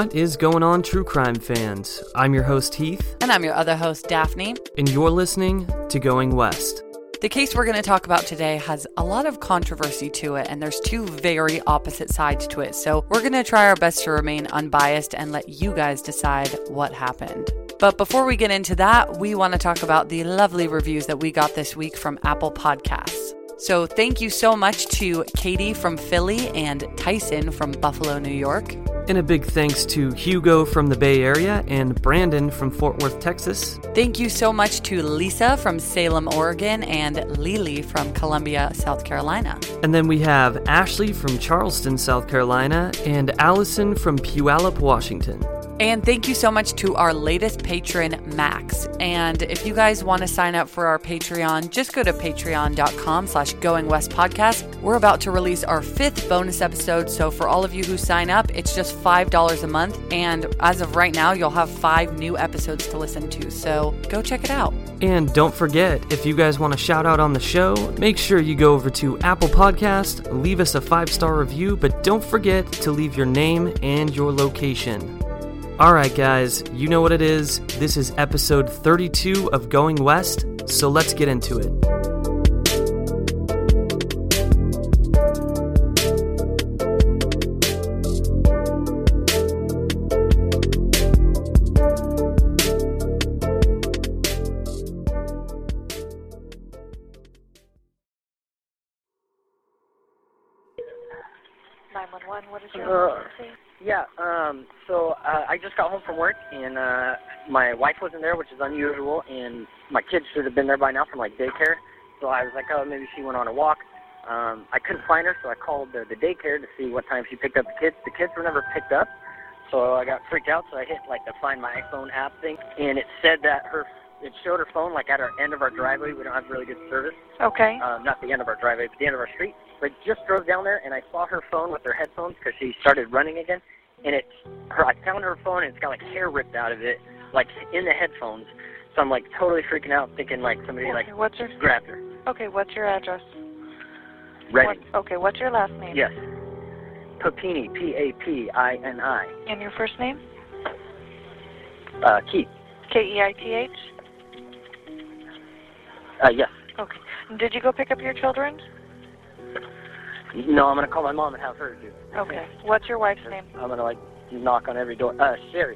What is going on, true crime fans? I'm your host, Heath. And I'm your other host, Daphne. And you're listening to Going West. The case we're going to talk about today has a lot of controversy to it, and there's two very opposite sides to it. So we're going to try our best to remain unbiased and let you guys decide what happened. But before we get into that, we want to talk about the lovely reviews that we got this week from Apple Podcasts. So thank you so much to Katie from Philly and Tyson from Buffalo, New York. And a big thanks to Hugo from the Bay Area and Brandon from Fort Worth, Texas. Thank you so much to Lisa from Salem, Oregon, and Lily from Columbia, South Carolina. And then we have Ashley from Charleston, South Carolina, and Allison from Puyallup, Washington. And thank you so much to our latest patron, Max. And if you guys want to sign up for our Patreon, just go to patreon.com/Going West Podcast. We're about to release our 5th bonus episode. So for all of you who sign up, it's just $5 a month. And as of right now, you'll have 5 new episodes to listen to. So go check it out. And don't forget, if you guys want a shout out on the show, make sure you go over to Apple Podcast, leave us a 5-star review, but don't forget to leave your name and your location. All right, guys, you know what it is. This is episode 32 of Going West, so let's get into it. I just got home from work, and my wife wasn't there, which is unusual, and my kids should have been there by now from, like, daycare. So I was like, oh, maybe she went on a walk. I couldn't find her, so I called the daycare to see what time she picked up the kids. The kids were never picked up, so I got freaked out, so I hit, like, the Find My iPhone app thing, and it said that it showed her phone, like, at our end of our driveway. We don't have really good service. Okay. Not the end of our driveway, but the end of our street. So I just drove down there, and I saw her phone with her headphones because she started running again. And I found her phone, and it's got, like, hair ripped out of it, like, in the headphones. So I'm, like, totally freaking out, thinking, like, somebody, okay, like, grabbed her. Okay, what's your address? Redding. Okay, what's your last name? Yes. Papini, Papini. And your first name? Keith. Keith? Yes. Okay. Did you go pick up your children? No, I'm going to call my mom and have her do it. Okay. What's your wife's name? I'm going to, like, knock on every door. Sherri.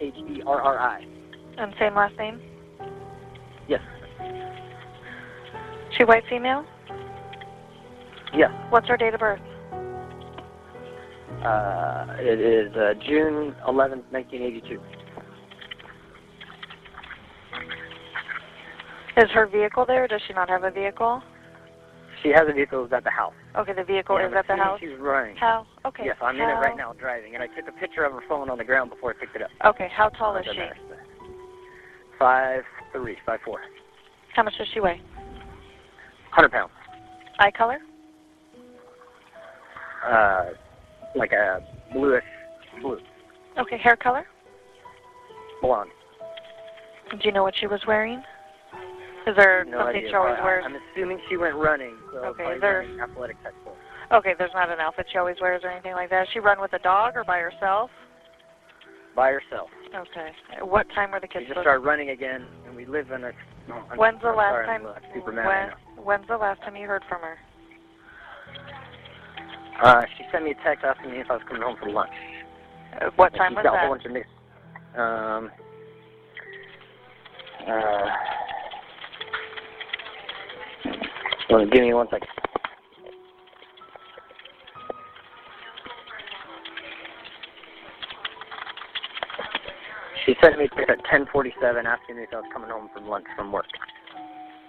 Sherri. And same last name? Yes. She white female? Yes. What's her date of birth? It is June 11th, 1982. Is her vehicle there, or does she not have a vehicle? She has a vehicle that's at the house. Okay, the vehicle is at the house? She's running. How? Okay. Yes, I'm in it right now driving, and I took a picture of her phone on the ground before I picked it up. Okay, how tall is she? 5'3", 5'4". How much does she weigh? 100 pounds. Eye color? Like a bluish blue. Okay, hair color? Blonde. Do you know what she was wearing? Is there something she always wears? I'm assuming she went running. So okay, there's an athletic textile. Okay, there's not an outfit she always wears or anything like that. Does she run with a dog or by herself? By herself. Okay. What time were the kids? She just started running again, and we live in a. No, when's the last time? When's the last time you heard from her? She sent me a text asking me if I was coming home for lunch. What time was that? She got a whole bunch of news. Well, give me one second. She sent me a text at 10:47 asking me if I was coming home from lunch from work.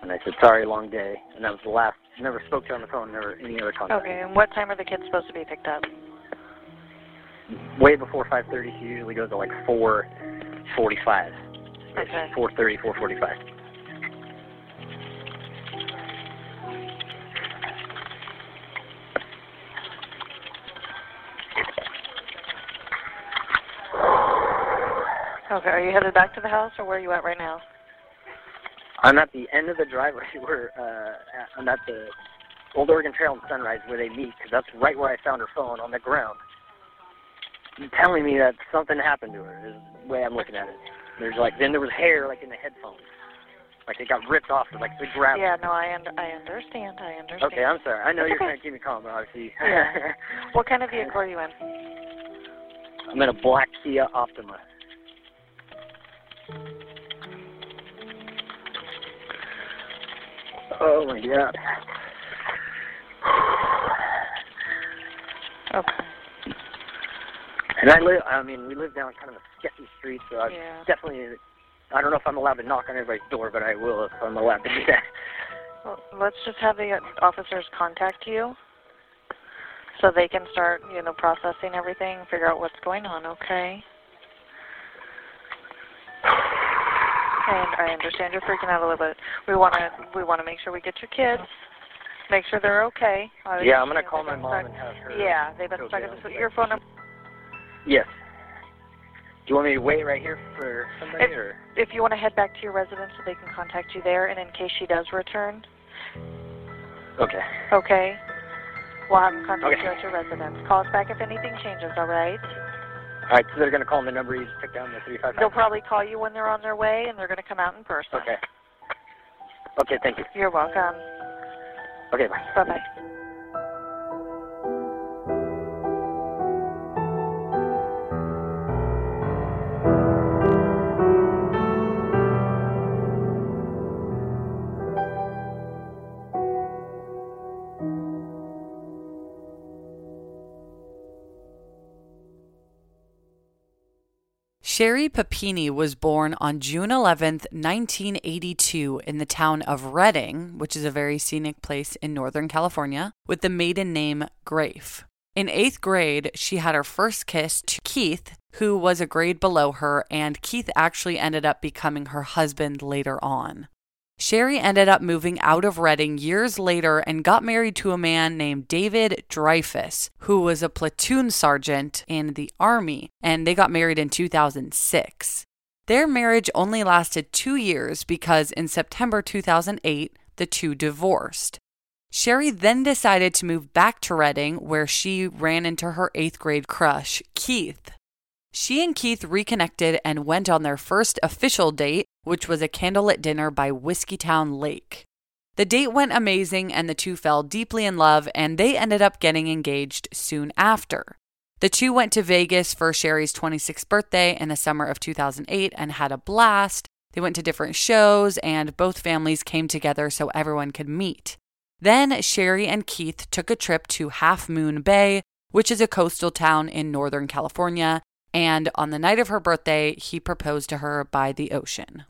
And I said, sorry, long day. And that was the last. Never spoke to her on the phone, never any other contact. Okay, and what time are the kids supposed to be picked up? Way before 5:30. She usually goes at like 4:45. Okay. 4:30, 4:45. Okay, are you headed back to the house, or where are you at right now? I'm at the end of the driveway. I'm at the Old Oregon Trail and Sunrise where they meet, because that's right where I found her phone on the ground. telling me that something happened to her, is the way I'm looking at it. There's like, then there was hair like in the headphones. Like they got ripped off, like they grabbed. Yeah, no, I understand. Okay, I'm sorry. I know you're trying to keep me calm, but obviously. Yeah. What kind of vehicle are you in? I'm in a black Kia Optima. Oh my God. Okay. And we live down kind of a sketchy street, so definitely, I don't know if I'm allowed to knock on everybody's door, but I will if I'm allowed to do that. Well, let's just have the officers contact you so they can start, processing everything, figure out what's going on, okay? And I understand you're freaking out a little bit. We want to make sure we get your kids. Make sure they're okay. Obviously, I'm going to call my mom and have her. Yeah, they've been stuck at this with your phone number. Yes. Do you want me to wait right here for somebody? If you want to head back to your residence so they can contact you there, and in case she does return. Okay. Okay. We'll have them contact you at your residence. Call us back if anything changes, all right? All right, so they're going to call on the number you just took down, the 355? They'll probably call you when they're on their way, and they're going to come out in person. Okay. Okay, thank you. You're welcome. Okay, bye. Bye-bye. Sherri Papini was born on June 11th, 1982 in the town of Redding, which is a very scenic place in Northern California, with the maiden name Grafe. In 8th grade, she had her first kiss to Keith, who was a grade below her, and Keith actually ended up becoming her husband later on. Sherri ended up moving out of Redding years later and got married to a man named David Dreyfus, who was a platoon sergeant in the Army, and they got married in 2006. Their marriage only lasted 2 years because in September 2008, the two divorced. Sherri then decided to move back to Redding, where she ran into her 8th grade crush, Keith. She and Keith reconnected and went on their first official date, which was a candlelit dinner by Whiskeytown Lake. The date went amazing and the two fell deeply in love, and they ended up getting engaged soon after. The two went to Vegas for Sherri's 26th birthday in the summer of 2008 and had a blast. They went to different shows and both families came together so everyone could meet. Then Sherri and Keith took a trip to Half Moon Bay, which is a coastal town in Northern California. And on the night of her birthday, he proposed to her by the ocean.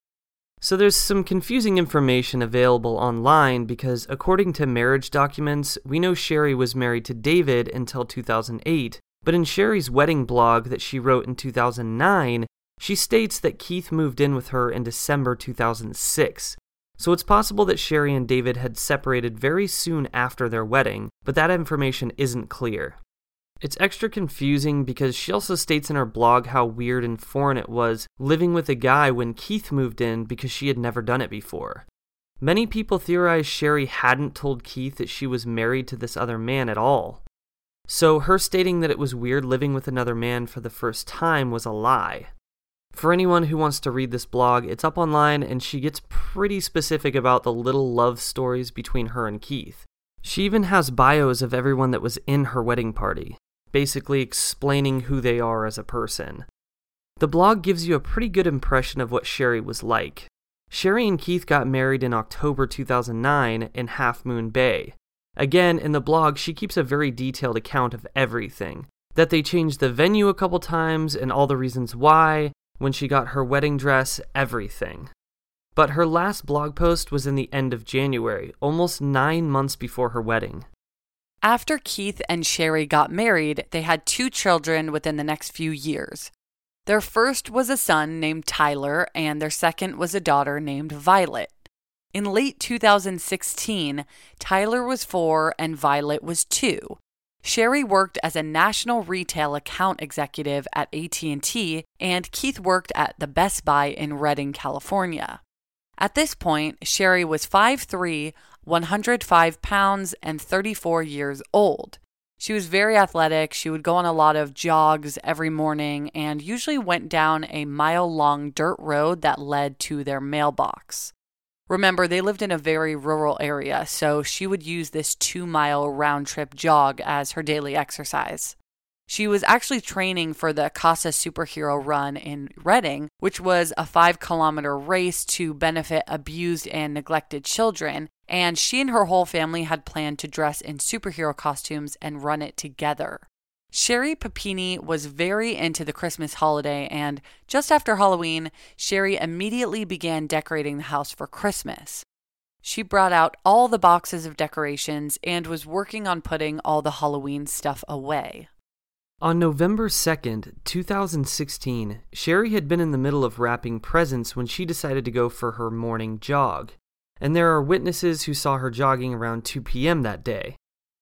So there's some confusing information available online because according to marriage documents, we know Sherri was married to David until 2008. But in Sherri's wedding blog that she wrote in 2009, she states that Keith moved in with her in December 2006. So it's possible that Sherri and David had separated very soon after their wedding, but that information isn't clear. It's extra confusing because she also states in her blog how weird and foreign it was living with a guy when Keith moved in because she had never done it before. Many people theorize Sherri hadn't told Keith that she was married to this other man at all. So her stating that it was weird living with another man for the first time was a lie. For anyone who wants to read this blog, it's up online and she gets pretty specific about the little love stories between her and Keith. She even has bios of everyone that was in her wedding party, basically explaining who they are as a person. The blog gives you a pretty good impression of what Sherri was like. Sherri and Keith got married in October 2009 in Half Moon Bay. Again, in the blog, she keeps a very detailed account of everything. That they changed the venue a couple times and all the reasons why, when she got her wedding dress, everything. But her last blog post was in the end of January, almost 9 months before her wedding. After Keith and Sherri got married, they had 2 children within the next few years. Their first was a son named Tyler, and their second was a daughter named Violet. In late 2016, Tyler was 4 and Violet was 2. Sherri worked as a national retail account executive at AT&T, and Keith worked at the Best Buy in Redding, California. At this point, Sherri was 5'3", 105 pounds, and 34 years old. She was very athletic. She would go on a lot of jogs every morning and usually went down a mile-long dirt road that led to their mailbox. Remember, they lived in a very rural area, so she would use this 2-mile round-trip jog as her daily exercise. She was actually training for the Casa Superhero Run in Redding, which was a 5-kilometer race to benefit abused and neglected children, and she and her whole family had planned to dress in superhero costumes and run it together. Sherri Papini was very into the Christmas holiday, and just after Halloween, Sherri immediately began decorating the house for Christmas. She brought out all the boxes of decorations and was working on putting all the Halloween stuff away. On November 2nd, 2016, Sherri had been in the middle of wrapping presents when she decided to go for her morning jog, and there are witnesses who saw her jogging around 2 p.m. that day.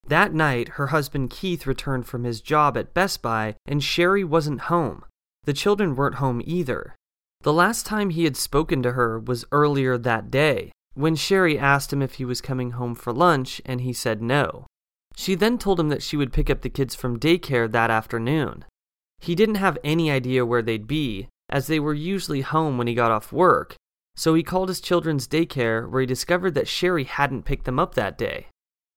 That night, her husband Keith returned from his job at Best Buy, and Sherri wasn't home. The children weren't home either. The last time he had spoken to her was earlier that day, when Sherri asked him if he was coming home for lunch, and he said no. She then told him that she would pick up the kids from daycare that afternoon. He didn't have any idea where they'd be, as they were usually home when he got off work, so he called his children's daycare, where he discovered that Sherri hadn't picked them up that day.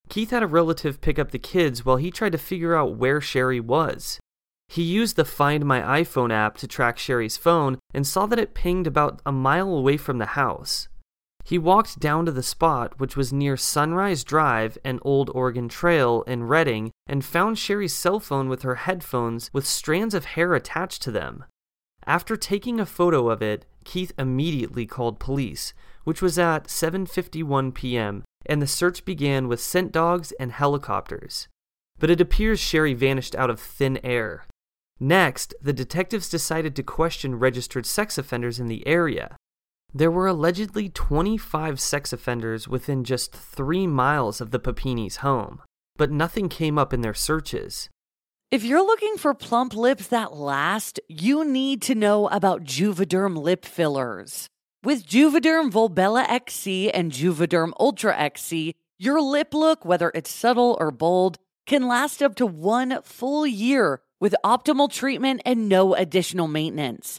Keith had a relative pick up the kids while he tried to figure out where Sherri was. He used the Find My iPhone app to track Sherri's phone and saw that it pinged about a mile away from the house. He walked down to the spot, which was near Sunrise Drive and Old Oregon Trail in Redding, and found Sherri's cell phone with her headphones with strands of hair attached to them. After taking a photo of it, Keith immediately called police, which was at 7:51 p.m., and the search began with scent dogs and helicopters. But it appears Sherri vanished out of thin air. Next, the detectives decided to question registered sex offenders in the area. There were allegedly 25 sex offenders within just 3 miles of the Papini's home, but nothing came up in their searches. If you're looking for plump lips that last, you need to know about Juvederm lip fillers. With Juvederm Volbella XC and Juvederm Ultra XC, your lip look, whether it's subtle or bold, can last up to 1 full year with optimal treatment and no additional maintenance.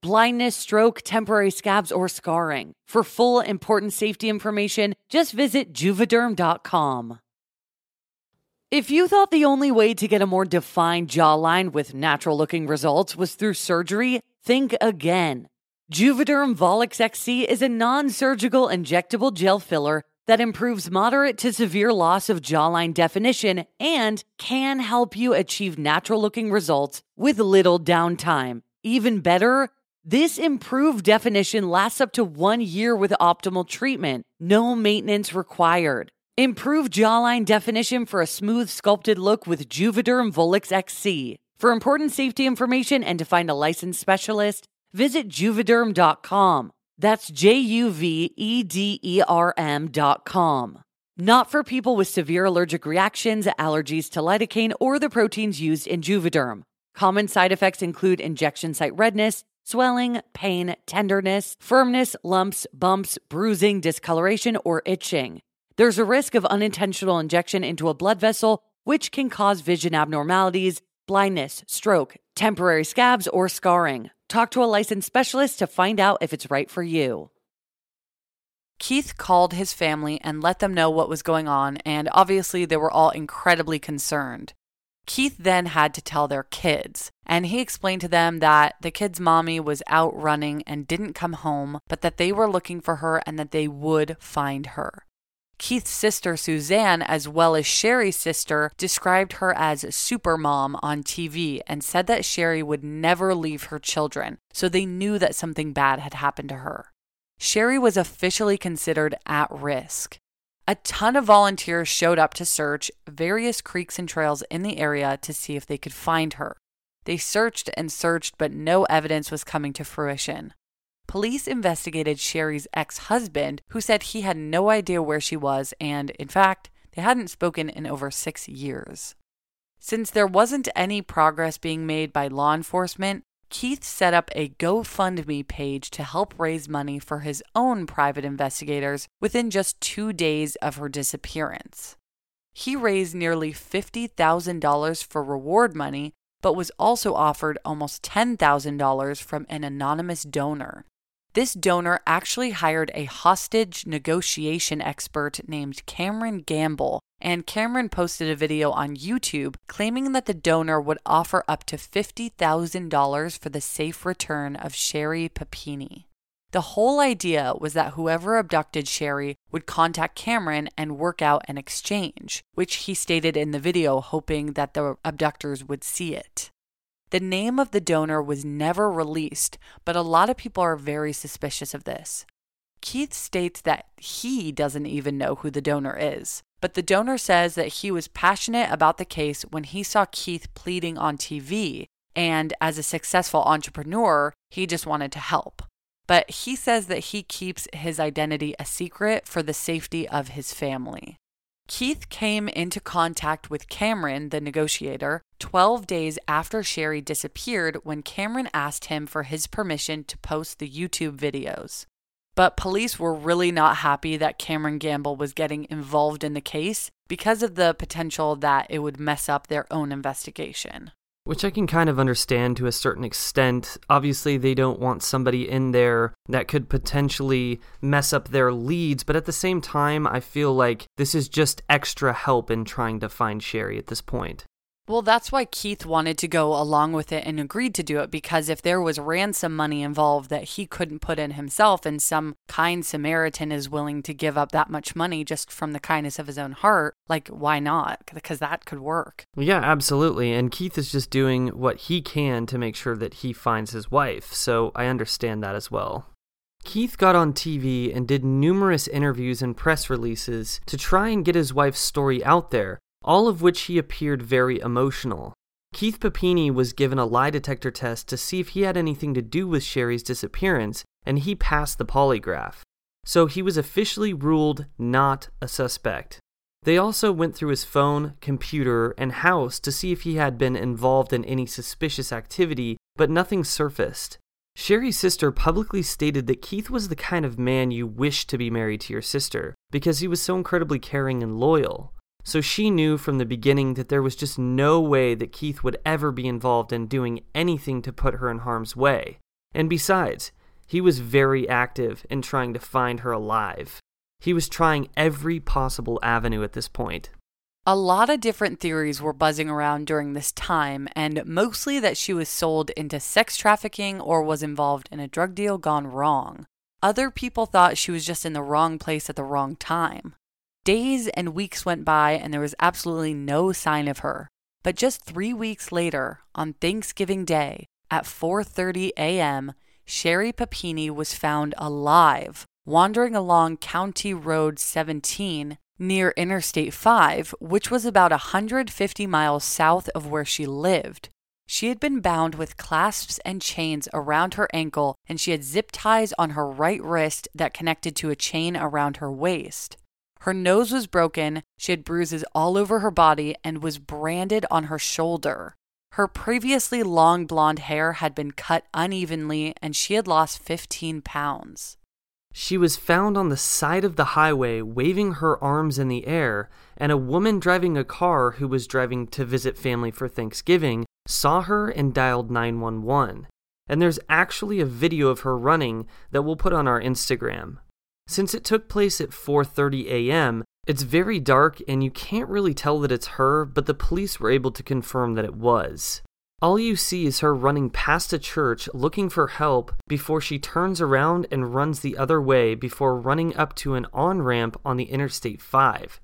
blindness, stroke, temporary scabs, or scarring. For full, important safety information, just visit Juvederm.com. If you thought the only way to get a more defined jawline with natural-looking results was through surgery, think again. Juvederm Volux XC is a non-surgical injectable gel filler that improves moderate to severe loss of jawline definition and can help you achieve natural-looking results with little downtime. Even better, this improved definition lasts up to 1 year with optimal treatment. No maintenance required. Improve jawline definition for a smooth, sculpted look with Juvederm Volux XC. For important safety information and to find a licensed specialist, visit Juvederm.com. That's Juvederm.com. Not for people with severe allergic reactions, allergies to lidocaine, or the proteins used in Juvederm. Common side effects include injection site redness, swelling, pain, tenderness, firmness, lumps, bumps, bruising, discoloration, or itching. There's a risk of unintentional injection into a blood vessel, which can cause vision abnormalities, blindness, stroke, temporary scabs, or scarring. Talk to a licensed specialist to find out if it's right for you. Keith called his family and let them know what was going on, and obviously they were all incredibly concerned. Keith then had to tell their kids, and he explained to them that the kids' mommy was out running and didn't come home, but that they were looking for her and that they would find her. Keith's sister, Suzanne, as well as Sherri's sister, described her as supermom on TV and said that Sherri would never leave her children, so they knew that something bad had happened to her. Sherri was officially considered at risk. A ton of volunteers showed up to search various creeks and trails in the area to see if they could find her. They searched and searched, but no evidence was coming to fruition. Police investigated Sherri's ex-husband, who said he had no idea where she was, and, in fact, they hadn't spoken in over 6 years. Since there wasn't any progress being made by law enforcement, Keith set up a GoFundMe page to help raise money for his own private investigators within just 2 days of her disappearance. He raised nearly $50,000 for reward money, but was also offered almost $10,000 from an anonymous donor. This donor actually hired a hostage negotiation expert named Cameron Gamble, and Cameron posted a video on YouTube claiming that the donor would offer up to $50,000 for the safe return of Sherri Papini. The whole idea was that whoever abducted Sherri would contact Cameron and work out an exchange, which he stated in the video, hoping that the abductors would see it. The name of the donor was never released, but a lot of people are very suspicious of this. Keith states that he doesn't even know who the donor is, but the donor says that he was passionate about the case when he saw Keith pleading on TV, and as a successful entrepreneur, he just wanted to help. But he says that he keeps his identity a secret for the safety of his family. Keith came into contact with Cameron, the negotiator, 12 days after Sherri disappeared when Cameron asked him for his permission to post the YouTube videos. But police were really not happy that Cameron Gamble was getting involved in the case because of the potential that it would mess up their own investigation. Which I can kind of understand to a certain extent. Obviously, they don't want somebody in there that could potentially mess up their leads, but at the same time, I feel like this is just extra help in trying to find Sherri at this point. Well, that's why Keith wanted to go along with it and agreed to do it, because if there was ransom money involved that he couldn't put in himself and some kind Samaritan is willing to give up that much money just from the kindness of his own heart, like, why not? Because that could work. Yeah, absolutely. And Keith is just doing what he can to make sure that he finds his wife. So I understand that as well. Keith got on TV and did numerous interviews and press releases to try and get his wife's story out there, all of which he appeared very emotional. Keith Papini was given a lie detector test to see if he had anything to do with Sherri's disappearance, and he passed the polygraph. So he was officially ruled not a suspect. They also went through his phone, computer, and house to see if he had been involved in any suspicious activity, but nothing surfaced. Sherri's sister publicly stated that Keith was the kind of man you wished to be married to your sister, because he was so incredibly caring and loyal. So she knew from the beginning that there was just no way that Keith would ever be involved in doing anything to put her in harm's way. And besides, he was very active in trying to find her alive. He was trying every possible avenue at this point. A lot of different theories were buzzing around during this time, and mostly that she was sold into sex trafficking or was involved in a drug deal gone wrong. Other people thought she was just in the wrong place at the wrong time. Days and weeks went by and there was absolutely no sign of her. But just 3 weeks later, on Thanksgiving Day, at 4:30 a.m., Sherri Papini was found alive, wandering along County Road 17 near Interstate 5, which was about 150 miles south of where she lived. She had been bound with clasps and chains around her ankle, and she had zip ties on her right wrist that connected to a chain around her waist. Her nose was broken, she had bruises all over her body, and was branded on her shoulder. Her previously long blonde hair had been cut unevenly, and she had lost 15 pounds. She was found on the side of the highway, waving her arms in the air, and a woman driving a car who was driving to visit family for Thanksgiving saw her and dialed 911. And there's actually a video of her running that we'll put on our Instagram. Since it took place at 4:30 a.m., it's very dark and you can't really tell that it's her, but the police were able to confirm that it was. All you see is her running past a church looking for help before she turns around and runs the other way before running up to an on-ramp on the Interstate 5.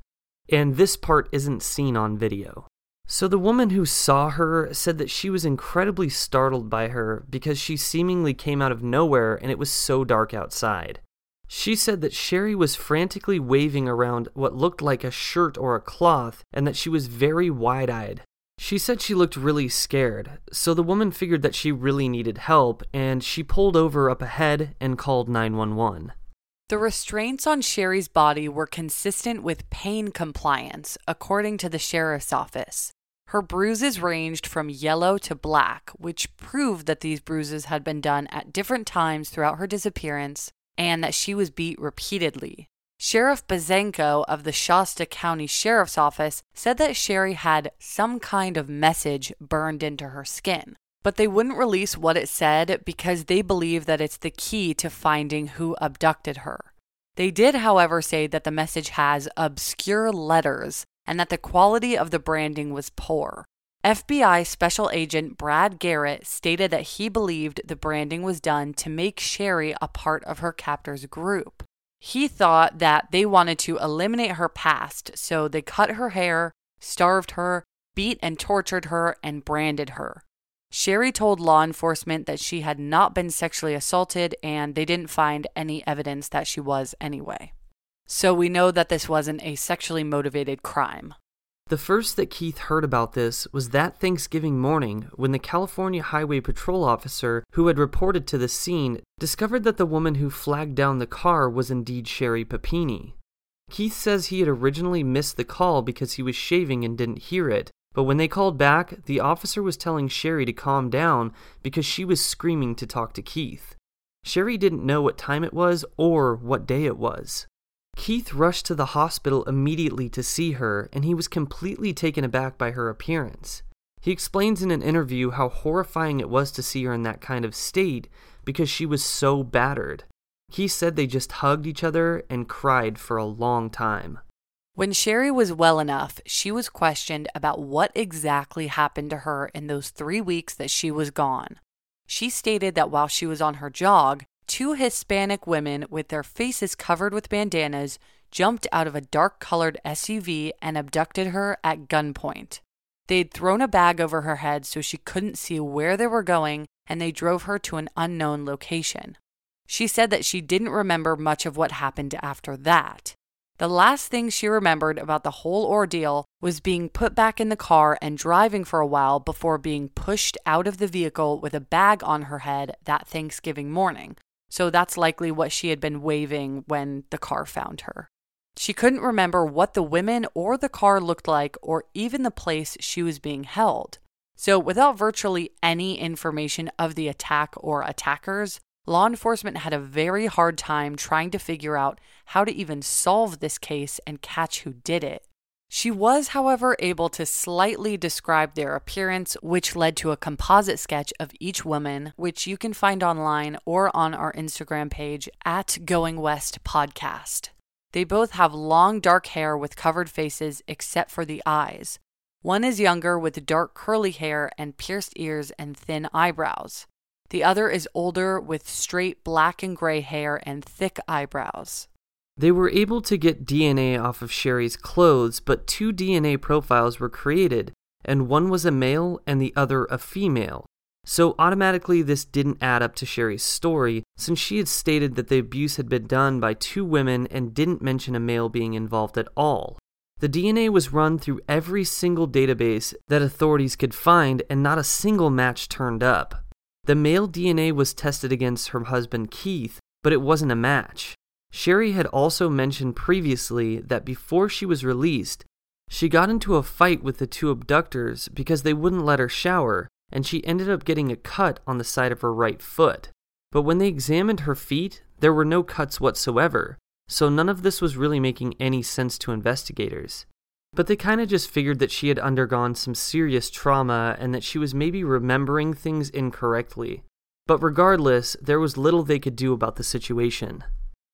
And this part isn't seen on video. So the woman who saw her said that she was incredibly startled by her because she seemingly came out of nowhere and it was so dark outside. She said that Sherri was frantically waving around what looked like a shirt or a cloth and that she was very wide-eyed. She said she looked really scared, so the woman figured that she really needed help, and she pulled over up ahead and called 911. The restraints on Sherri's body were consistent with pain compliance, according to the sheriff's office. Her bruises ranged from yellow to black, which proved that these bruises had been done at different times throughout her disappearance and that she was beat repeatedly. Sheriff Bazenko of the Shasta County Sheriff's Office said that Sherri had some kind of message burned into her skin, but they wouldn't release what it said because they believe that it's the key to finding who abducted her. They did, however, say that the message has obscure letters and that the quality of the branding was poor. FBI Special Agent Brad Garrett stated that he believed the branding was done to make Sherri a part of her captor's group. He thought that they wanted to eliminate her past, so they cut her hair, starved her, beat and tortured her, and branded her. Sherri told law enforcement that she had not been sexually assaulted, and they didn't find any evidence that she was anyway. So we know that this wasn't a sexually motivated crime. The first that Keith heard about this was that Thanksgiving morning when the California Highway Patrol officer who had reported to the scene discovered that the woman who flagged down the car was indeed Sherri Papini. Keith says he had originally missed the call because he was shaving and didn't hear it, but when they called back, the officer was telling Sherri to calm down because she was screaming to talk to Keith. Sherri didn't know what time it was or what day it was. Keith rushed to the hospital immediately to see her, and he was completely taken aback by her appearance. He explains in an interview how horrifying it was to see her in that kind of state because she was so battered. He said they just hugged each other and cried for a long time. When Sherri was well enough, she was questioned about what exactly happened to her in those 3 weeks that she was gone. She stated that while she was on her jog, two Hispanic women with their faces covered with bandanas jumped out of a dark-colored SUV and abducted her at gunpoint. They'd thrown a bag over her head so she couldn't see where they were going, and they drove her to an unknown location. She said that she didn't remember much of what happened after that. The last thing she remembered about the whole ordeal was being put back in the car and driving for a while before being pushed out of the vehicle with a bag on her head that Thanksgiving morning. So that's likely what she had been waving when the car found her. She couldn't remember what the women or the car looked like or even the place she was being held. So without virtually any information of the attack or attackers, law enforcement had a very hard time trying to figure out how to even solve this case and catch who did it. She was, however, able to slightly describe their appearance, which led to a composite sketch of each woman, which you can find online or on our Instagram page at Going West Podcast. They both have long dark hair with covered faces except for the eyes. One is younger with dark curly hair and pierced ears and thin eyebrows. The other is older with straight black and gray hair and thick eyebrows. They were able to get DNA off of Sherri's clothes, but two DNA profiles were created, and one was a male and the other a female. So automatically this didn't add up to Sherri's story, since she had stated that the abuse had been done by two women and didn't mention a male being involved at all. The DNA was run through every single database that authorities could find, and not a single match turned up. The male DNA was tested against her husband Keith, but it wasn't a match. Sherri had also mentioned previously that before she was released, she got into a fight with the two abductors because they wouldn't let her shower, and she ended up getting a cut on the side of her right foot. But when they examined her feet, there were no cuts whatsoever, so none of this was really making any sense to investigators. But they kind of just figured that she had undergone some serious trauma and that she was maybe remembering things incorrectly. But regardless, there was little they could do about the situation.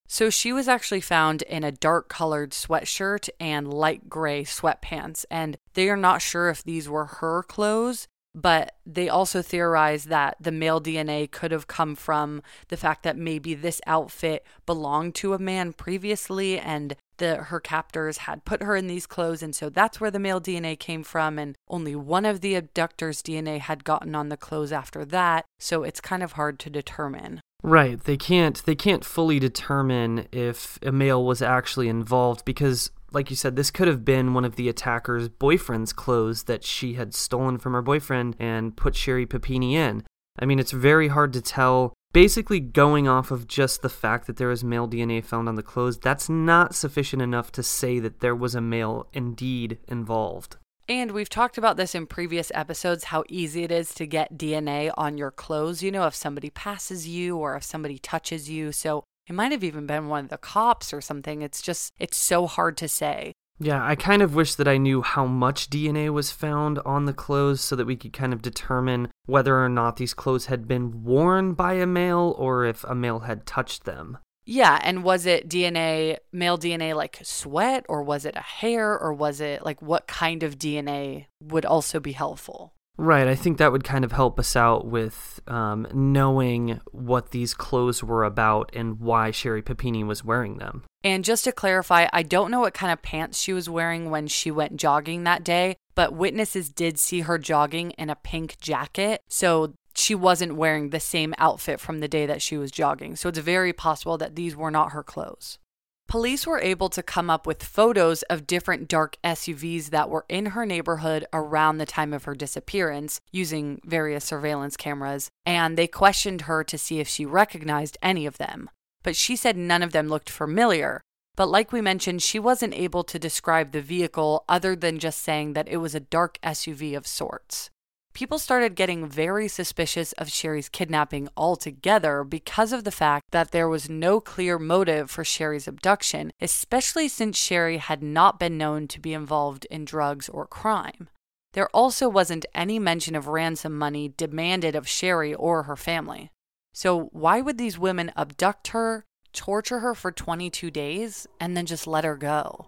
So she was actually found in a dark-colored sweatshirt and light gray sweatpants, and they are not sure if these were her clothes, But they also theorized that the male DNA could have come from the fact that maybe this outfit belonged to a man previously, and her captors had put her in these clothes, and so that's where the male DNA came from, and only one of the abductors' DNA had gotten on the clothes after that, so it's kind of hard to determine. Right, they can't fully determine if a male was actually involved because, like you said, this could have been one of the attacker's boyfriend's clothes that she had stolen from her boyfriend and put Sherri Papini in. I mean, it's very hard to tell. Basically, going off of just the fact that there was male DNA found on the clothes, that's not sufficient enough to say that there was a male indeed involved. And we've talked about this in previous episodes, how easy it is to get DNA on your clothes, you know, if somebody passes you or if somebody touches you. So it might have even been one of the cops or something. It's so hard to say. Yeah, I kind of wish that I knew how much DNA was found on the clothes so that we could kind of determine whether or not these clothes had been worn by a male or if a male had touched them. Yeah, and was it DNA, male DNA like sweat, or was it a hair, or was it like what kind of DNA would also be helpful? Right, I think that would kind of help us out with knowing what these clothes were about and why Sherri Papini was wearing them. And just to clarify, I don't know what kind of pants she was wearing when she went jogging that day, but witnesses did see her jogging in a pink jacket, so she wasn't wearing the same outfit from the day that she was jogging, so it's very possible that these were not her clothes. Police were able to come up with photos of different dark SUVs that were in her neighborhood around the time of her disappearance using various surveillance cameras, and they questioned her to see if she recognized any of them. But she said none of them looked familiar. But like we mentioned, she wasn't able to describe the vehicle other than just saying that it was a dark SUV of sorts. People started getting very suspicious of Sherri's kidnapping altogether because of the fact that there was no clear motive for Sherri's abduction, especially since Sherri had not been known to be involved in drugs or crime. There also wasn't any mention of ransom money demanded of Sherri or her family. So why would these women abduct her, torture her for 22 days, and then just let her go?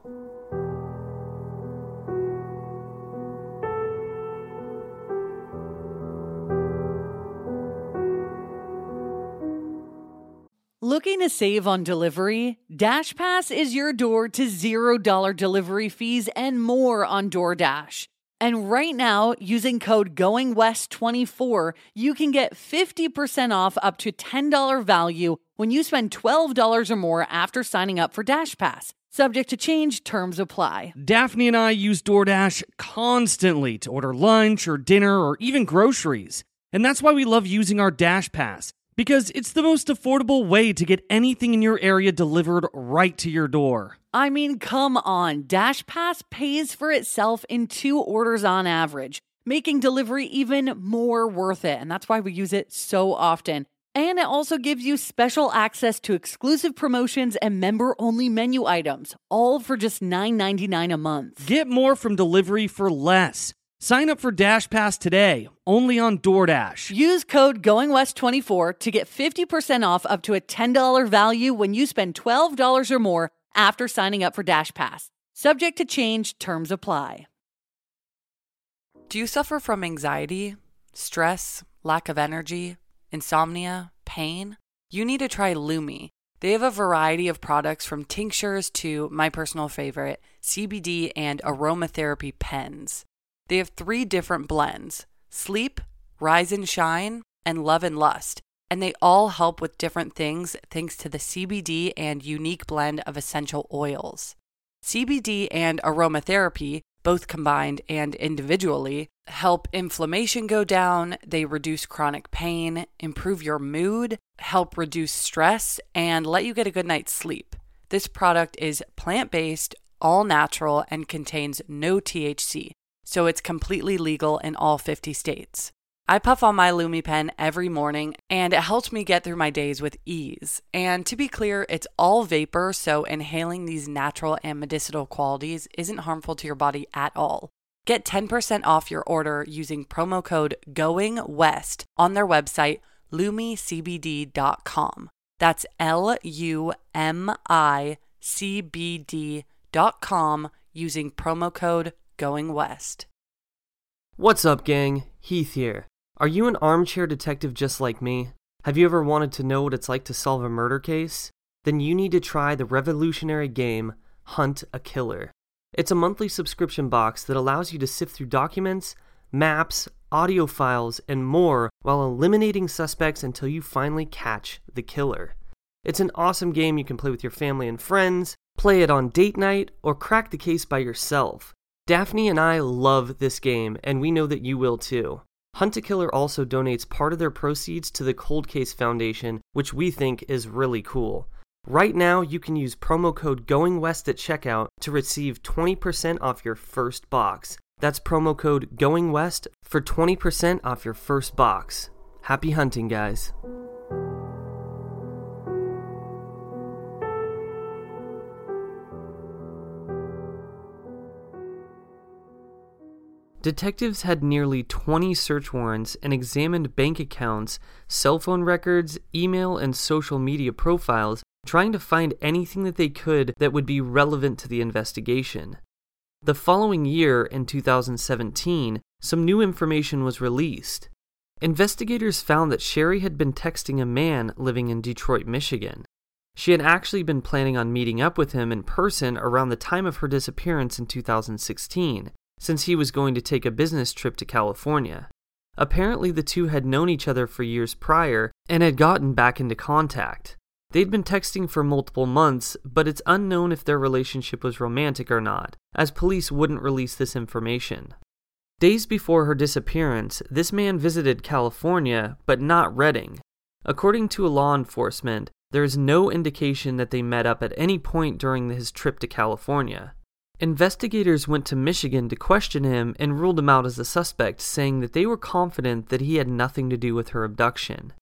Looking to save on delivery? DashPass is your door to $0 delivery fees and more on DoorDash. And right now, using code GOINGWEST24, you can get 50% off up to $10 value when you spend $12 or more after signing up for DashPass. Subject to change, terms apply. Daphne and I use DoorDash constantly to order lunch or dinner or even groceries. And that's why we love using our DashPass, because it's the most affordable way to get anything in your area delivered right to your door. I mean, come on. DashPass pays for itself in 2 orders on average, making delivery even more worth it. And that's why we use it so often. And it also gives you special access to exclusive promotions and member-only menu items, all for just $9.99 a month. Get more from delivery for less. Sign up for DashPass today, only on DoorDash. Use code GOINGWEST24 to get 50% off up to a $10 value when you spend $12 or more after signing up for DashPass. Subject to change, terms apply. Do you suffer from anxiety, stress, lack of energy, insomnia, pain? You need to try Lumi. They have a variety of products from tinctures to, my personal favorite, CBD and aromatherapy pens. They have 3 different blends: Sleep, Rise and Shine, and Love and Lust. And they all help with different things thanks to the CBD and unique blend of essential oils. CBD and aromatherapy, both combined and individually, help inflammation go down, they reduce chronic pain, improve your mood, help reduce stress, and let you get a good night's sleep. This product is plant-based, all natural, and contains no THC. So it's completely legal in all 50 states. I puff on my Lumi pen every morning, and it helps me get through my days with ease. And to be clear, it's all vapor, so inhaling these natural and medicinal qualities isn't harmful to your body at all. Get 10% off your order using promo code GOINGWEST on their website, lumicbd.com. That's LUMICBD.com using promo code GOINGWEST. What's up, gang? Heath here. Are you an armchair detective just like me? Have you ever wanted to know what it's like to solve a murder case? Then you need to try the revolutionary game, Hunt a Killer. It's a monthly subscription box that allows you to sift through documents, maps, audio files, and more while eliminating suspects until you finally catch the killer. It's an awesome game you can play with your family and friends, play it on date night, or crack the case by yourself. Daphne and I love this game, and we know that you will too. Hunt a Killer also donates part of their proceeds to the Cold Case Foundation, which we think is really cool. Right now, you can use promo code GOINGWEST at checkout to receive 20% off your first box. That's promo code GOINGWEST for 20% off your first box. Happy hunting, guys. Detectives had nearly 20 search warrants and examined bank accounts, cell phone records, email, and social media profiles, trying to find anything that they could that would be relevant to the investigation. The following year, in 2017, some new information was released. Investigators found that Sherri had been texting a man living in Detroit, Michigan. She had actually been planning on meeting up with him in person around the time of her disappearance in 2016. Since he was going to take a business trip to California. Apparently the two had known each other for years prior and had gotten back into contact. They'd been texting for multiple months, but it's unknown if their relationship was romantic or not, as police wouldn't release this information. Days before her disappearance, this man visited California, but not Redding. According to law enforcement, there is no indication that they met up at any point during his trip to California. Investigators went to Michigan to question him and ruled him out as a suspect, saying that they were confident that he had nothing to do with her abduction.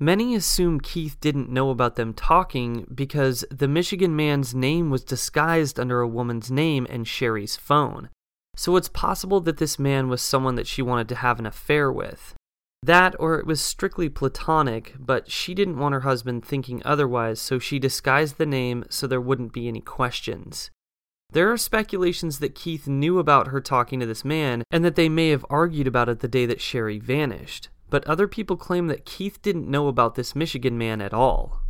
Many assume Keith didn't know about them talking because the Michigan man's name was disguised under a woman's name and Sherri's phone, so it's possible that this man was someone that she wanted to have an affair with. That, or it was strictly platonic, but she didn't want her husband thinking otherwise, so she disguised the name so there wouldn't be any questions. There are speculations that Keith knew about her talking to this man, and that they may have argued about it the day that Sherri vanished, but other people claim that Keith didn't know about this Michigan man at all.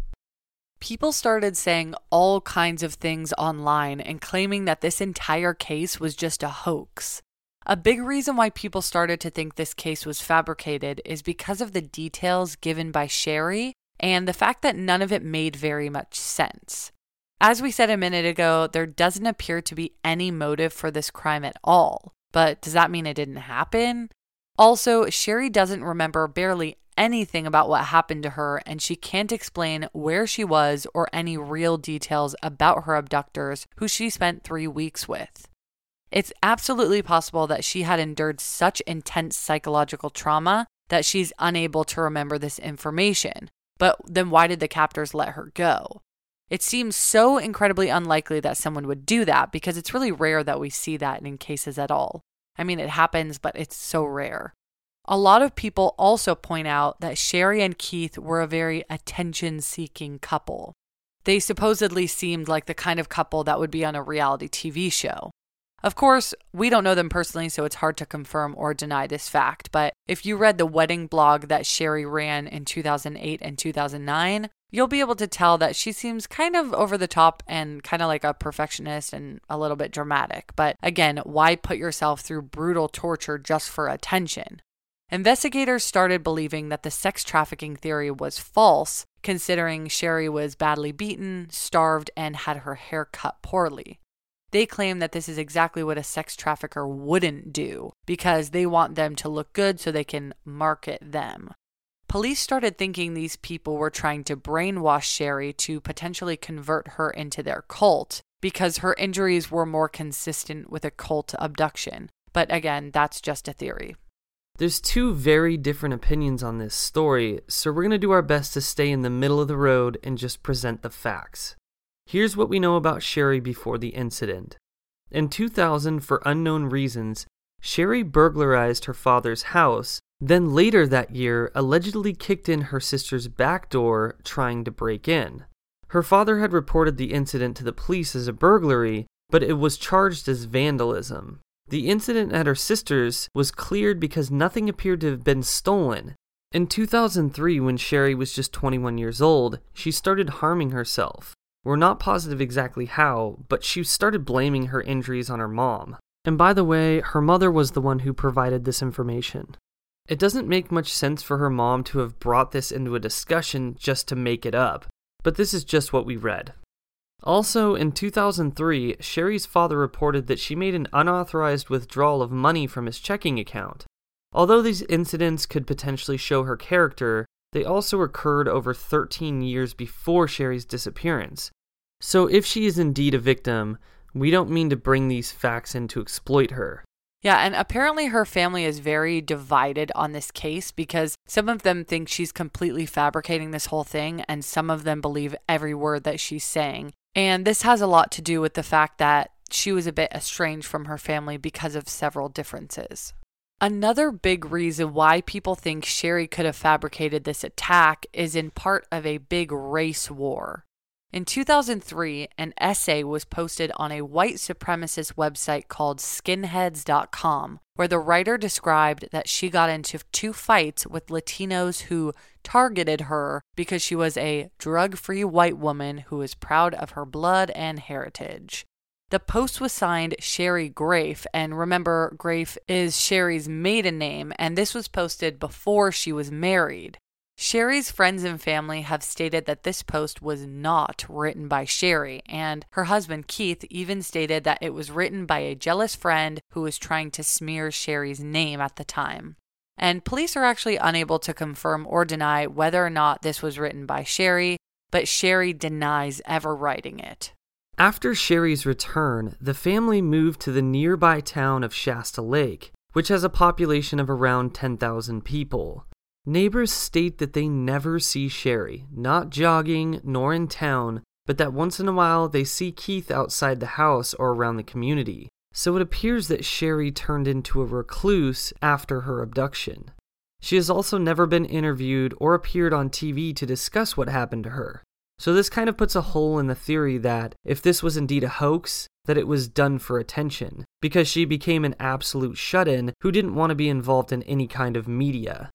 People started saying all kinds of things online and claiming that this entire case was just a hoax. A big reason why people started to think this case was fabricated is because of the details given by Sherri and the fact that none of it made very much sense. As we said a minute ago, there doesn't appear to be any motive for this crime at all, but does that mean it didn't happen? Also, Sherri doesn't remember barely anything about what happened to her, and she can't explain where she was or any real details about her abductors, who she spent 3 weeks with. It's absolutely possible that she had endured such intense psychological trauma that she's unable to remember this information, but then why did the captors let her go? It seems so incredibly unlikely that someone would do that because it's really rare that we see that in cases at all. I mean, it happens, but it's so rare. A lot of people also point out that Sherri and Keith were a very attention-seeking couple. They supposedly seemed like the kind of couple that would be on a reality TV show. Of course, we don't know them personally, so it's hard to confirm or deny this fact, but if you read the wedding blog that Sherri ran in 2008 and 2009, you'll be able to tell that she seems kind of over the top and kind of like a perfectionist and a little bit dramatic. But again, why put yourself through brutal torture just for attention? Investigators started believing that the sex trafficking theory was false, considering Sherri was badly beaten, starved, and had her hair cut poorly. They claim that this is exactly what a sex trafficker wouldn't do because they want them to look good so they can market them. Police started thinking these people were trying to brainwash Sherri to potentially convert her into their cult because her injuries were more consistent with a cult abduction. But again, that's just a theory. There's two very different opinions on this story, so we're going to do our best to stay in the middle of the road and just present the facts. Here's what we know about Sherri before the incident. In 2000, for unknown reasons, Sherri burglarized her father's house, then later that year allegedly kicked in her sister's back door trying to break in. Her father had reported the incident to the police as a burglary, but it was charged as vandalism. The incident at her sister's was cleared because nothing appeared to have been stolen. In 2003, when Sherri was just 21 years old, she started harming herself. We're not positive exactly how, but she started blaming her injuries on her mom. And by the way, her mother was the one who provided this information. It doesn't make much sense for her mom to have brought this into a discussion just to make it up, but this is just what we read. Also, in 2003, Sherri's father reported that she made an unauthorized withdrawal of money from his checking account. Although these incidents could potentially show her character, they also occurred over 13 years before Sherri's disappearance. So if she is indeed a victim, we don't mean to bring these facts in to exploit her. Yeah, and apparently her family is very divided on this case because some of them think she's completely fabricating this whole thing, and some of them believe every word that she's saying. And this has a lot to do with the fact that she was a bit estranged from her family because of several differences. Another big reason why people think Sherri could have fabricated this attack is in part of a big race war. In 2003, an essay was posted on a white supremacist website called skinheads.com, where the writer described that she got into two fights with Latinos who targeted her because she was a drug-free white woman who was proud of her blood and heritage. The post was signed Sherri Grafe, and remember, Grafe is Sherri's maiden name, and this was posted before she was married. Sherri's friends and family have stated that this post was not written by Sherri, and her husband Keith even stated that it was written by a jealous friend who was trying to smear Sherri's name at the time. And police are actually unable to confirm or deny whether or not this was written by Sherri, but Sherri denies ever writing it. After Sherri's return, the family moved to the nearby town of Shasta Lake, which has a population of around 10,000 people. Neighbors state that they never see Sherri, not jogging nor in town, but that once in a while they see Keith outside the house or around the community. So it appears that Sherri turned into a recluse after her abduction. She has also never been interviewed or appeared on TV to discuss what happened to her. So this kind of puts a hole in the theory that, if this was indeed a hoax, that it was done for attention, because she became an absolute shut-in who didn't want to be involved in any kind of media.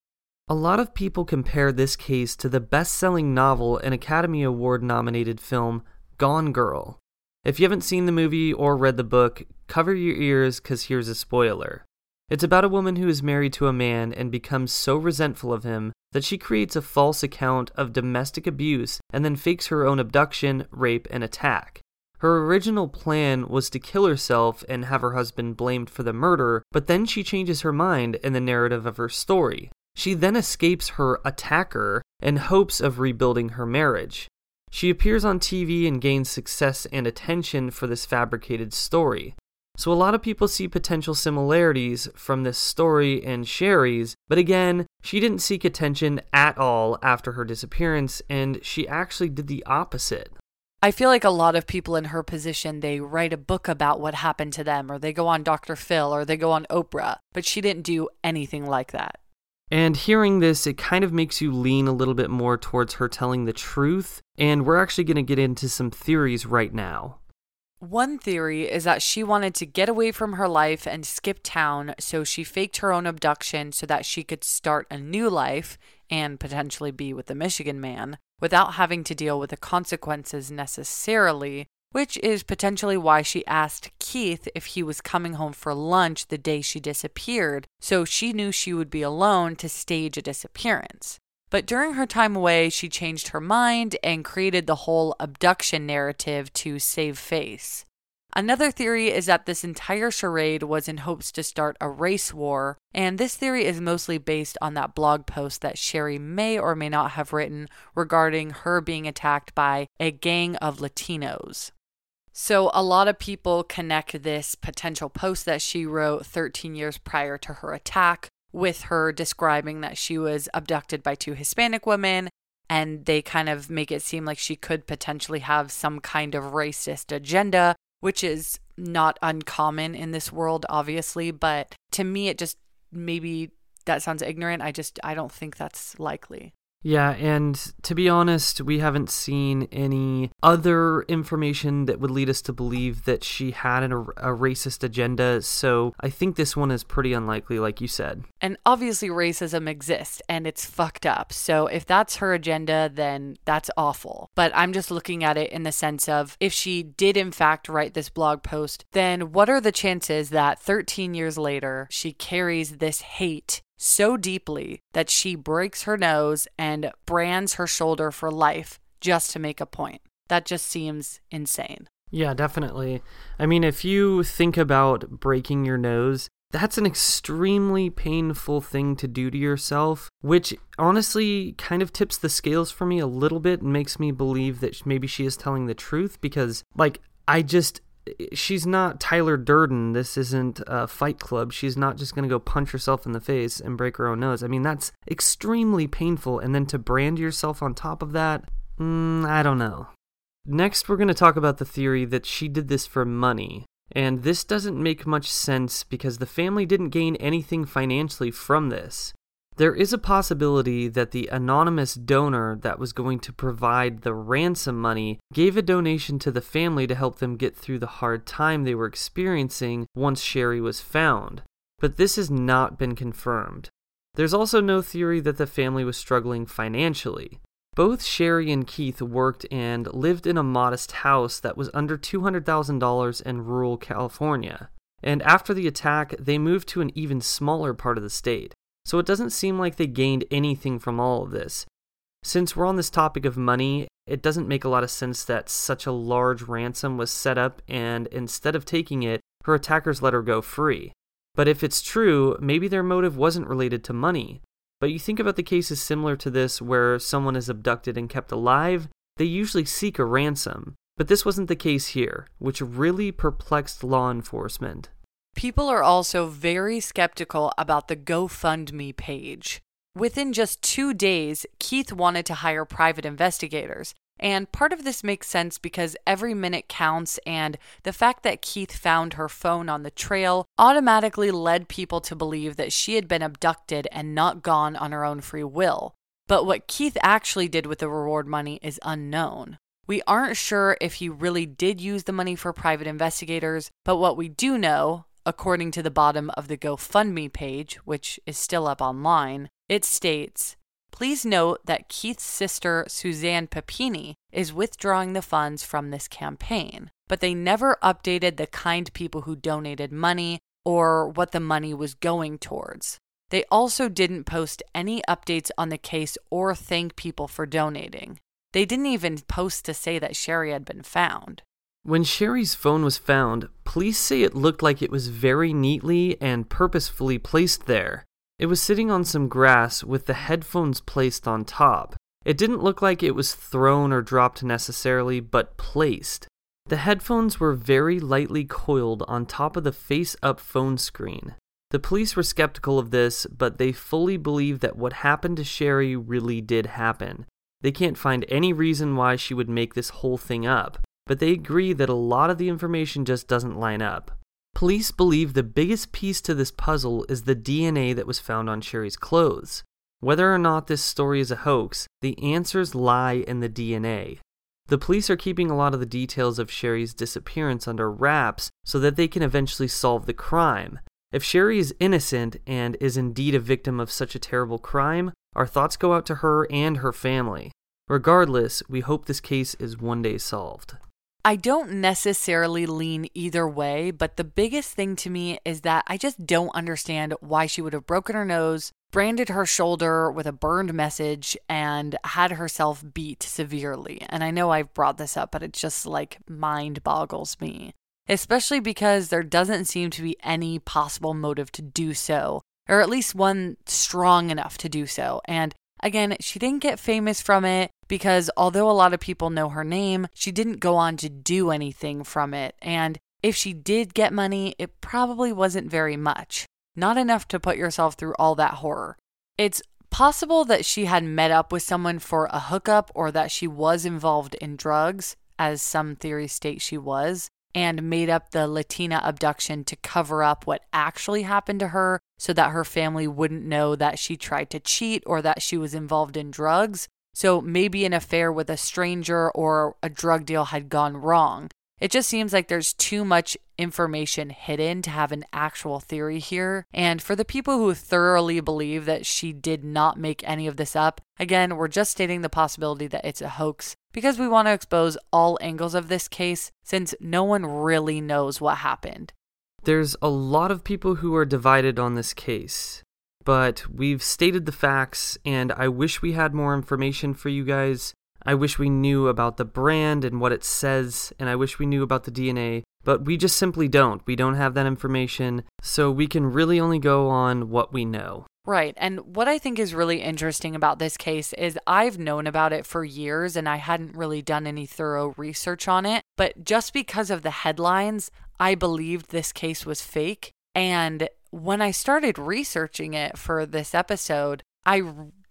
A lot of people compare this case to the best-selling novel and Academy Award-nominated film, Gone Girl. If you haven't seen the movie or read the book, cover your ears because here's a spoiler. It's about a woman who is married to a man and becomes so resentful of him that she creates a false account of domestic abuse and then fakes her own abduction, rape, and attack. Her original plan was to kill herself and have her husband blamed for the murder, but then she changes her mind in the narrative of her story. She then escapes her attacker in hopes of rebuilding her marriage. She appears on TV and gains success and attention for this fabricated story. So a lot of people see potential similarities from this story and Sherri's, but again, she didn't seek attention at all after her disappearance, and she actually did the opposite. I feel like a lot of people in her position, they write a book about what happened to them, or they go on Dr. Phil, or they go on Oprah, but she didn't do anything like that. And hearing this, it kind of makes you lean a little bit more towards her telling the truth, and we're actually going to get into some theories right now. One theory is that she wanted to get away from her life and skip town, so she faked her own abduction so that she could start a new life and potentially be with the Michigan man without having to deal with the consequences necessarily, which is potentially why she asked Keith if he was coming home for lunch the day she disappeared, so she knew she would be alone to stage a disappearance. But during her time away, she changed her mind and created the whole abduction narrative to save face. Another theory is that this entire charade was in hopes to start a race war, and this theory is mostly based on that blog post that Sherri may or may not have written regarding her being attacked by a gang of Latinos. So a lot of people connect this potential post that she wrote 13 years prior to her attack with her describing that she was abducted by two Hispanic women, and they kind of make it seem like she could potentially have some kind of racist agenda, which is not uncommon in this world, obviously, but to me, it just, maybe that sounds ignorant. I don't think that's likely. Yeah, and to be honest, we haven't seen any other information that would lead us to believe that she had a racist agenda, so I think this one is pretty unlikely, like you said. And obviously racism exists, and it's fucked up, so if that's her agenda, then that's awful. But I'm just looking at it in the sense of, if she did in fact write this blog post, then what are the chances that 13 years later, she carries this hate so deeply that she breaks her nose and brands her shoulder for life just to make a point? That just seems insane. Yeah, definitely. I mean, if you think about breaking your nose, that's an extremely painful thing to do to yourself, which honestly kind of tips the scales for me a little bit and makes me believe that maybe she is telling the truth, because, like, she's not Tyler Durden. This isn't a Fight Club. She's not just going to go punch herself in the face and break her own nose. I mean, that's extremely painful. And then to brand yourself on top of that, I don't know. Next, we're going to talk about the theory that she did this for money. And this doesn't make much sense because the family didn't gain anything financially from this. There is a possibility that the anonymous donor that was going to provide the ransom money gave a donation to the family to help them get through the hard time they were experiencing once Sherri was found, but this has not been confirmed. There's also no theory that the family was struggling financially. Both Sherri and Keith worked and lived in a modest house that was under $200,000 in rural California, and after the attack, they moved to an even smaller part of the state. So it doesn't seem like they gained anything from all of this. Since we're on this topic of money, it doesn't make a lot of sense that such a large ransom was set up, and instead of taking it, her attackers let her go free. But if it's true, maybe their motive wasn't related to money. But you think about the cases similar to this where someone is abducted and kept alive, they usually seek a ransom. But this wasn't the case here, which really perplexed law enforcement. People are also very skeptical about the GoFundMe page. Within just 2 days, Keith wanted to hire private investigators. And part of this makes sense because every minute counts, and the fact that Keith found her phone on the trail automatically led people to believe that she had been abducted and not gone on her own free will. But what Keith actually did with the reward money is unknown. We aren't sure if he really did use the money for private investigators, but what we do know, according to the bottom of the GoFundMe page, which is still up online, it states, "Please note that Keith's sister, Suzanne Papini, is withdrawing the funds from this campaign," but they never updated the kind people who donated money or what the money was going towards. They also didn't post any updates on the case or thank people for donating. They didn't even post to say that Sherri had been found. When Sherri's phone was found, police say it looked like it was very neatly and purposefully placed there. It was sitting on some grass with the headphones placed on top. It didn't look like it was thrown or dropped necessarily, but placed. The headphones were very lightly coiled on top of the face-up phone screen. The police were skeptical of this, but they fully believe that what happened to Sherri really did happen. They can't find any reason why she would make this whole thing up, but they agree that a lot of the information just doesn't line up. Police believe the biggest piece to this puzzle is the DNA that was found on Sherri's clothes. Whether or not this story is a hoax, the answers lie in the DNA. The police are keeping a lot of the details of Sherri's disappearance under wraps so that they can eventually solve the crime. If Sherri is innocent and is indeed a victim of such a terrible crime, our thoughts go out to her and her family. Regardless, we hope this case is one day solved. I don't necessarily lean either way, but the biggest thing to me is that I just don't understand why she would have broken her nose, branded her shoulder with a burned message, and had herself beat severely. And I know I've brought this up, but it just like mind boggles me, especially because there doesn't seem to be any possible motive to do so, or at least one strong enough to do so. And again, she didn't get famous from it because although a lot of people know her name, she didn't go on to do anything from it. And if she did get money, it probably wasn't very much. Not enough to put yourself through all that horror. It's possible that she had met up with someone for a hookup or that she was involved in drugs, as some theories state she was. and made up the Latina abduction to cover up what actually happened to her so that her family wouldn't know that she tried to cheat or that she was involved in drugs. So maybe an affair with a stranger or a drug deal had gone wrong. It just seems like there's too much information hidden to have an actual theory here. And for the people who thoroughly believe that she did not make any of this up, again, we're just stating the possibility that it's a hoax because we want to expose all angles of this case since no one really knows what happened. There's a lot of people who are divided on this case, but we've stated the facts, and I wish we had more information for you guys. I wish we knew about the brand and what it says, and I wish we knew about the DNA, but we just simply don't. We don't have that information, so we can really only go on what we know. Right, and what I think is really interesting about this case is I've known about it for years, and I hadn't really done any thorough research on it, but just because of the headlines, I believed this case was fake, and when I started researching it for this episode, I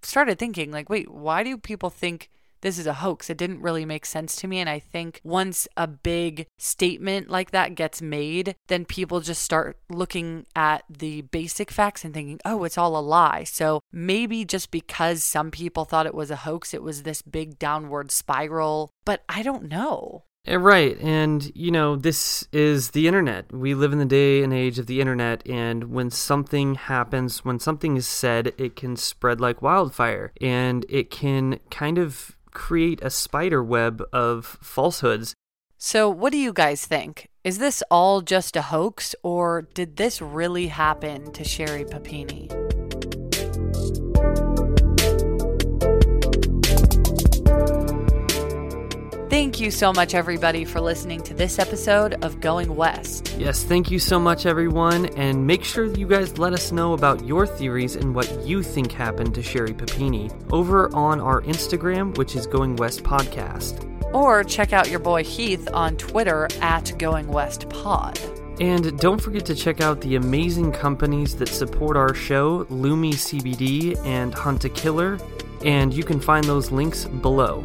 started thinking, like, wait, why do people think this is a hoax? It didn't really make sense to me. And I think once a big statement like that gets made, then people just start looking at the basic facts and thinking, oh, it's all a lie. So maybe just because some people thought it was a hoax, it was this big downward spiral. But I don't know. Right. And, you know, this is the internet. We live in the day and age of the internet. And when something happens, when something is said, it can spread like wildfire. And it can kind of create a spider web of falsehoods. So what do you guys think? Is this all just a hoax, or did this really happen to Sherri Papini? Thank you so much, everybody, for listening to this episode of Going West. Yes, thank you so much, everyone. And make sure you guys let us know about your theories and what you think happened to Sherri Papini over on our Instagram, which is Going West Podcast. Or check out your boy Heath on Twitter at Going West Pod. And don't forget to check out the amazing companies that support our show, Lumi CBD and Hunt a Killer. And you can find those links below.